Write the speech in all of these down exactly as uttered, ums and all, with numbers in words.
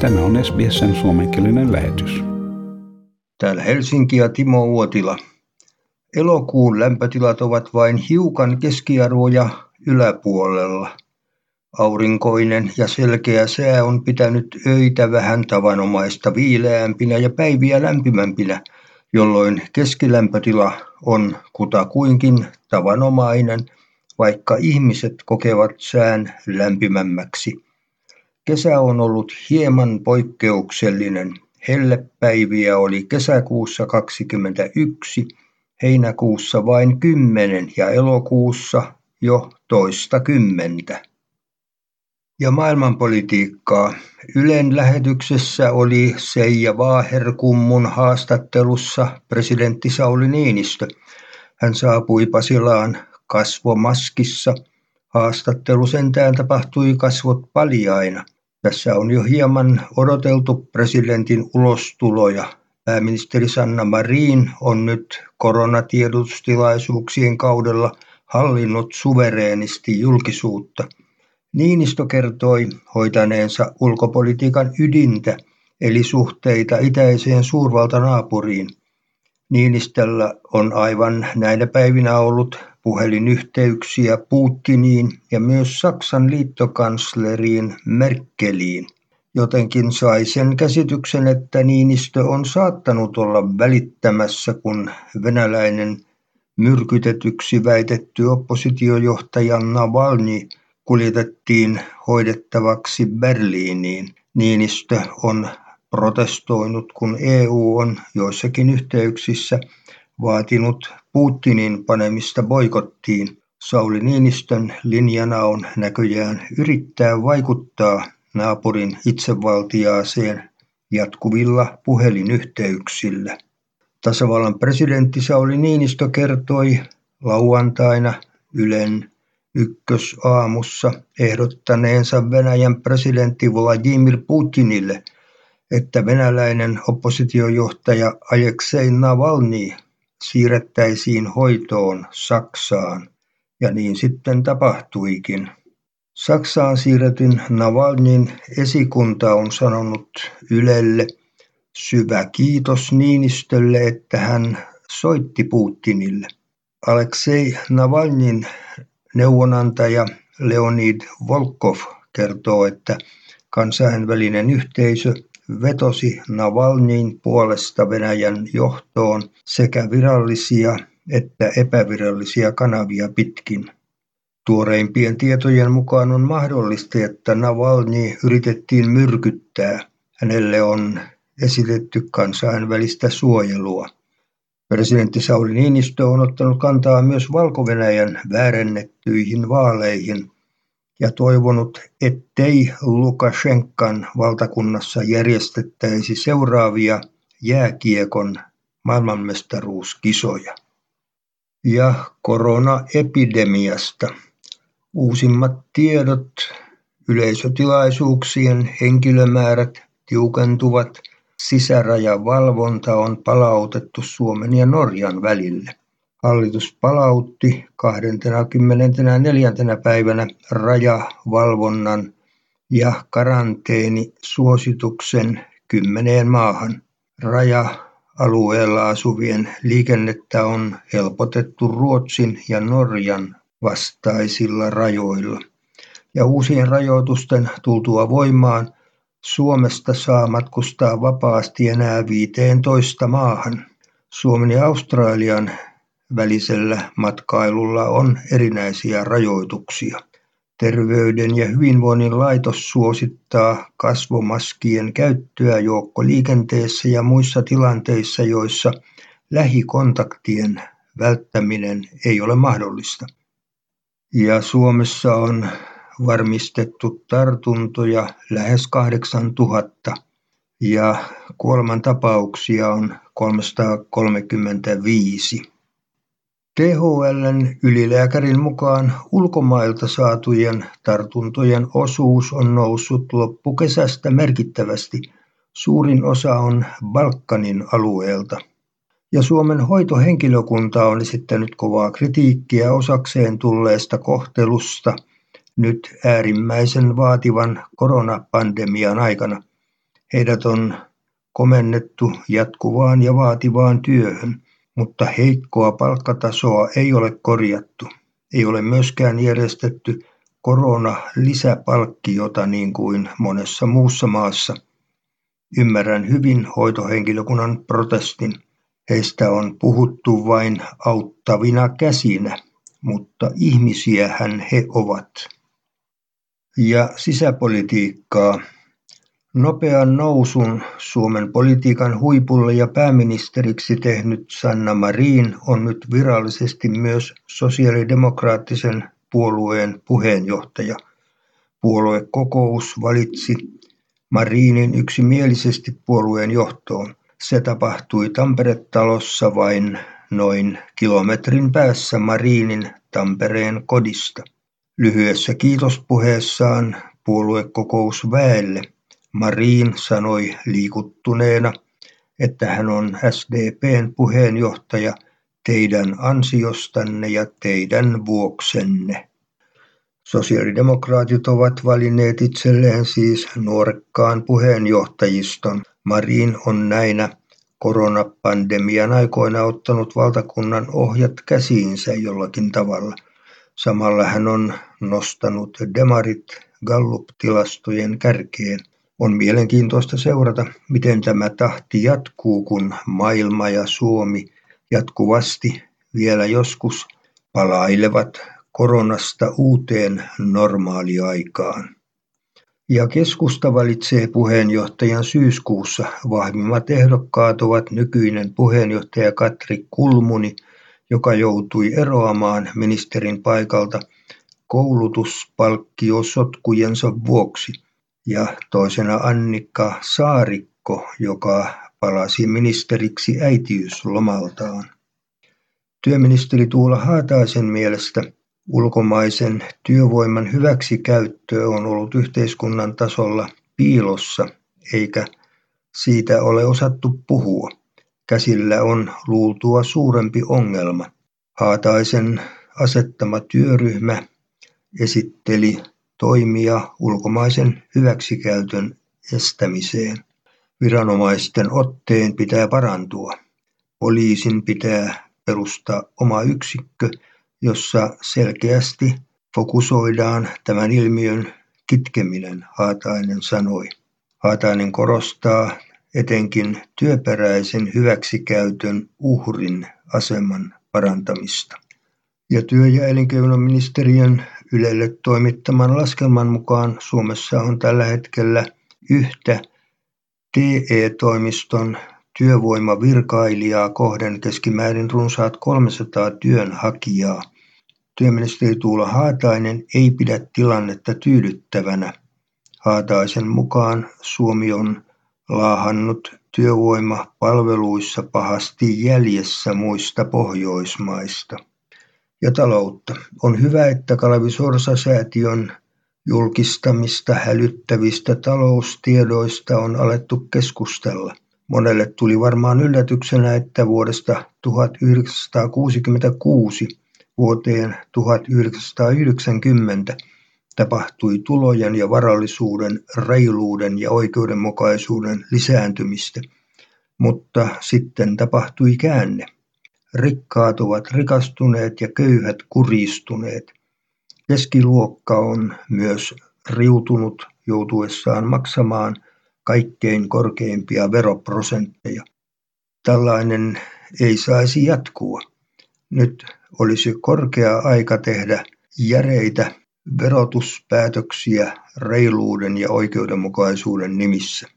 Tämä on S B S:n suomenkielinen lähetys. Täällä Helsinki ja Timo Uotila. Elokuun lämpötilat ovat vain hiukan keskiarvoja yläpuolella. Aurinkoinen ja selkeä sää on pitänyt öitä vähän tavanomaista viileämpinä ja päiviä lämpimämpinä, jolloin keskilämpötila on kutakuinkin tavanomainen, vaikka ihmiset kokevat sään lämpimämmäksi. Kesä on ollut hieman poikkeuksellinen. Hellepäiviä oli kesäkuussa kaksikymmentäyksi, heinäkuussa vain kymmenen ja elokuussa jo toista kymmentä. Ja maailmanpolitiikkaa. Ylen lähetyksessä oli Seija Vaaherkummun haastattelussa presidentti Sauli Niinistö. Hän saapui Pasilaan kasvomaskissa. Haastattelu sentään tapahtui kasvot paljaina. Tässä on jo hieman odoteltu presidentin ulostuloja. Pääministeri Sanna Marin on nyt koronatiedotustilaisuuksien kaudella hallinnut suvereenisti julkisuutta. Niinistö kertoi hoitaneensa ulkopolitiikan ydintä, eli suhteita itäiseen suurvaltanaapuriin. Niinistöllä on aivan näinä päivinä ollut puhelinyhteyksiä Putiniin ja myös Saksan liittokansleriin Merkeliin. Jotenkin sai sen käsityksen, että Niinistö on saattanut olla välittämässä, kun venäläinen myrkytetyksi väitetty oppositiojohtaja Navalnyi kuljetettiin hoidettavaksi Berliiniin. Niinistö on protestoinut, kun E U on joissakin yhteyksissä vaatinut Putinin panemista boikottiin. Sauli Niinistön linjana on näköjään yrittää vaikuttaa naapurin itsevaltiaaseen jatkuvilla puhelinyhteyksillä. Tasavallan presidentti Sauli Niinistö kertoi lauantaina Ylen Ykkösaamussa ehdottaneensa Venäjän presidentti Vladimir Putinille, että venäläinen oppositiojohtaja Aleksei Navalnyi siirrettäisiin hoitoon Saksaan. Ja niin sitten tapahtuikin. Saksaan siirretyn Navalnyin esikunta on sanonut Ylelle syvä kiitos Niinistölle, että hän soitti Putinille. Aleksei Navalnyin neuvonantaja Leonid Volkov kertoo, että kansainvälinen yhteisö vetosi Navalnyin puolesta Venäjän johtoon sekä virallisia että epävirallisia kanavia pitkin. Tuoreimpien tietojen mukaan on mahdollista, että Navalnyi yritettiin myrkyttää. Hänelle on esitetty kansainvälistä suojelua. Presidentti Sauli Niinistö on ottanut kantaa myös Valko-Venäjän väärennettyihin vaaleihin ja toivonut, ettei Lukašenkan valtakunnassa järjestettäisi seuraavia jääkiekon maailmanmestaruuskisoja. Ja koronaepidemiasta. Uusimmat tiedot, yleisötilaisuuksien henkilömäärät tiukentuvat. Sisärajavalvonta on palautettu Suomen ja Norjan välille. Hallitus palautti kahdeskymmenesneljäs päivänä rajavalvonnan ja karanteenisuosituksen kymmeneen maahan. Raja-alueella asuvien liikennettä on helpotettu Ruotsin ja Norjan vastaisilla rajoilla. Ja uusien rajoitusten tultua voimaan Suomesta saa matkustaa vapaasti enää viiteentoista maahan. Suomen ja Australian välisellä matkailulla on erinäisiä rajoituksia. Terveyden ja hyvinvoinnin laitos suosittaa kasvomaskien käyttöä joukkoliikenteessä ja muissa tilanteissa, joissa lähikontaktien välttäminen ei ole mahdollista. Ja Suomessa on varmistettu tartuntoja lähes kahdeksantuhatta ja kuolemantapauksia on kolmesataakolmekymmentäviisi. T H L:n ylilääkärin mukaan ulkomailta saatujen tartuntojen osuus on noussut loppukesästä merkittävästi. Suurin osa on Balkanin alueelta. Ja Suomen hoitohenkilökunta on esittänyt kovaa kritiikkiä osakseen tulleesta kohtelusta nyt äärimmäisen vaativan koronapandemian aikana. Heidät on komennettu jatkuvaan ja vaativaan työhön, mutta heikkoa palkkatasoa ei ole korjattu. Ei ole myöskään järjestetty koronalisäpalkkiota niin kuin monessa muussa maassa. Ymmärrän hyvin hoitohenkilökunnan protestin. Heistä on puhuttu vain auttavina käsinä, mutta ihmisiähän he ovat. Ja sisäpolitiikkaa. Nopean nousun Suomen politiikan huipulle ja pääministeriksi tehnyt Sanna Marin on nyt virallisesti myös sosiaalidemokraattisen puolueen puheenjohtaja. Puoluekokous valitsi Marinin yksimielisesti puolueen johtoon. Se tapahtui Tampere-talossa vain noin kilometrin päässä Marinin Tampereen kodista. Lyhyessä kiitospuheessaan puoluekokousväelle Marin sanoi liikuttuneena, että hän on S D P:n puheenjohtaja teidän ansiostanne ja teidän vuoksenne. Sosiaalidemokraatit ovat valinneet itselleen siis nuorekkaan puheenjohtajiston. Marin on näinä koronapandemian aikoina ottanut valtakunnan ohjat käsiinsä jollakin tavalla. Samalla hän on nostanut demarit Gallup-tilastojen kärkeen. On mielenkiintoista seurata, miten tämä tahti jatkuu, kun maailma ja Suomi jatkuvasti vielä joskus palailevat koronasta uuteen normaaliaikaan. Ja keskusta valitsee puheenjohtajan syyskuussa. Vahvimmat ehdokkaat ovat nykyinen puheenjohtaja Katri Kulmuni, joka joutui eroamaan ministerin paikalta koulutuspalkkiosotkujensa vuoksi, ja toisena Annikka Saarikko, joka palasi ministeriksi äitiyslomaltaan. Työministeri Tuula Haataisen mielestä ulkomaisen työvoiman hyväksikäyttö on ollut yhteiskunnan tasolla piilossa, eikä siitä ole osattu puhua. Käsillä on luultua suurempi ongelma. Haataisen asettama työryhmä esitteli toimia ulkomaisen hyväksikäytön estämiseen. Viranomaisten otteen pitää parantua. Poliisin pitää perustaa oma yksikkö, jossa selkeästi fokusoidaan tämän ilmiön kitkeminen, Haatainen sanoi. Haatainen korostaa etenkin työperäisen hyväksikäytön uhrin aseman parantamista. Ja työ- ja elinkeinoministeriön Ylelle toimittaman laskelman mukaan Suomessa on tällä hetkellä yhtä T E-toimiston työvoimavirkailijaa kohden keskimäärin runsaat kolmesataa työnhakijaa. Työministeri Tuula Haatainen ei pidä tilannetta tyydyttävänä. Haataisen mukaan Suomi on laahannut työvoimapalveluissa pahasti jäljessä muista Pohjoismaista. Ja taloutta. On hyvä, että Kalevi Sorsa-säätiön julkistamista hälyttävistä taloustiedoista on alettu keskustella. Monelle tuli varmaan yllätyksenä, että vuodesta tuhatyhdeksänsataakuusikymmentäkuusi vuoteen tuhatyhdeksänsataayhdeksänkymmentä tapahtui tulojen ja varallisuuden, reiluuden ja oikeudenmukaisuuden lisääntymistä. Mutta sitten tapahtui käänne. Rikkaat ovat rikastuneet ja köyhät kurjistuneet. Keskiluokka on myös riutunut joutuessaan maksamaan kaikkein korkeimpia veroprosentteja. Tällainen ei saisi jatkua. Nyt olisi korkea aika tehdä järeitä verotuspäätöksiä reiluuden ja oikeudenmukaisuuden nimissä.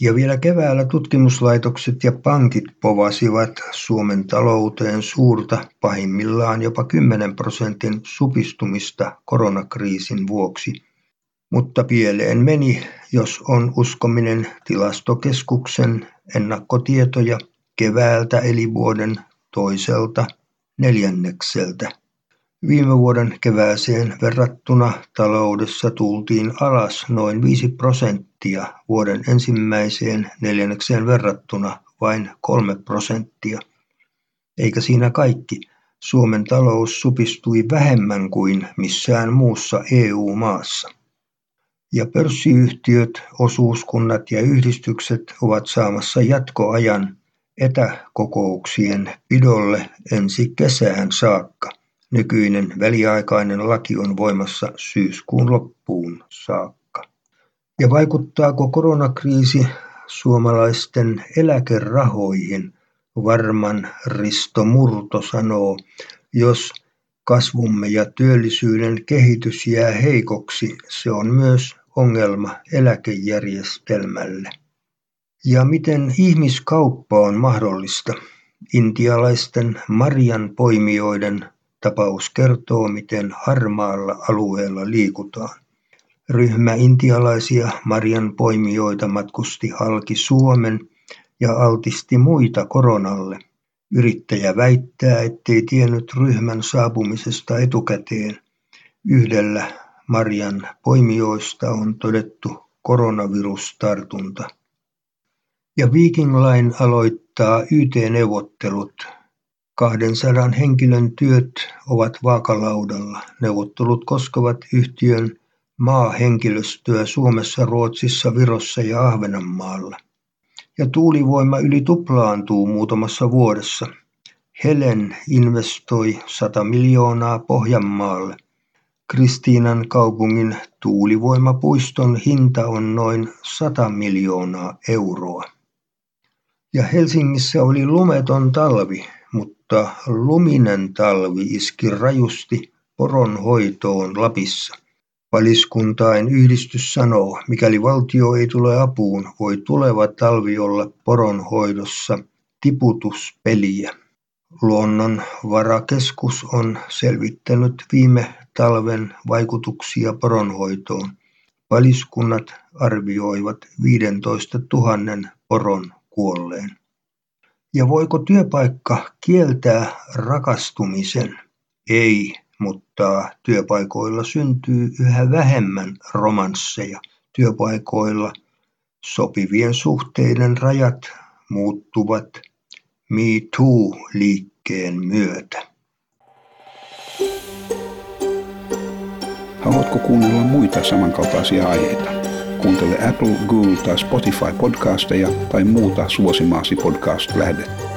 Ja vielä keväällä tutkimuslaitokset ja pankit povasivat Suomen talouteen suurta, pahimmillaan jopa kymmenen prosentin supistumista koronakriisin vuoksi. Mutta pieleen meni, jos on uskominen tilastokeskuksen ennakkotietoja keväältä eli vuoden toiselta neljännekseltä. Viime vuoden kevääseen verrattuna taloudessa tultiin alas noin viisi prosenttia, vuoden ensimmäiseen neljännekseen verrattuna vain kolme prosenttia. Eikä siinä kaikki. Suomen talous supistui vähemmän kuin missään muussa E U-maassa. ja pörssiyhtiöt, osuuskunnat ja yhdistykset ovat saamassa jatkoajan etäkokouksien pidolle ensi kesään saakka. Nykyinen väliaikainen laki on voimassa syyskuun loppuun saakka. Ja vaikuttaako koronakriisi suomalaisten eläkerahoihin? Varman Risto Murto sanoo, jos kasvumme ja työllisyyden kehitys jää heikoksi, se on myös ongelma eläkejärjestelmälle. Ja miten ihmiskauppa on mahdollista? Intialaisten marjanpoimijoiden tapaus kertoo, miten harmaalla alueella liikutaan. Ryhmä intialaisia marjanpoimijoita matkusti halki Suomen ja altisti muita koronalle. Yrittäjä väittää, ettei tiennyt ryhmän saapumisesta etukäteen. Yhdellä marjan poimijoista on todettu koronavirustartunta. Ja Viking Line aloittaa Y T-neuvottelut. kaksisataa henkilön työt ovat vaakalaudalla. Neuvottelut koskevat yhtiön maahenkilöstöä Suomessa, Ruotsissa, Virossa ja Ahvenanmaalla. Ja tuulivoima yli tuplaantuu muutamassa vuodessa. Helen investoi sata miljoonaa Pohjanmaalle. Kristiinan kaupungin tuulivoimapuiston hinta on noin sata miljoonaa euroa. Ja Helsingissä oli lumeton talvi, mutta luminen talvi iski rajusti poronhoitoon Lapissa. Paliskuntain yhdistys sanoo, mikäli valtio ei tule apuun, voi tuleva talvi olla poronhoidossa tiputuspeliä. Luonnonvara-keskus on selvittänyt viime talven vaikutuksia poronhoitoon. Paliskunnat arvioivat viisitoistatuhatta poron kuolleen. Ja voiko työpaikka kieltää rakastumisen? Ei. Mutta työpaikoilla syntyy yhä vähemmän romansseja. Työpaikoilla sopivien suhteiden rajat muuttuvat Me Too-liikkeen myötä. Haluatko kuunnella muita samankaltaisia aiheita? Kuuntele Apple, Google tai Spotify podcasteja tai muuta suosimaasi podcast-lähdettä.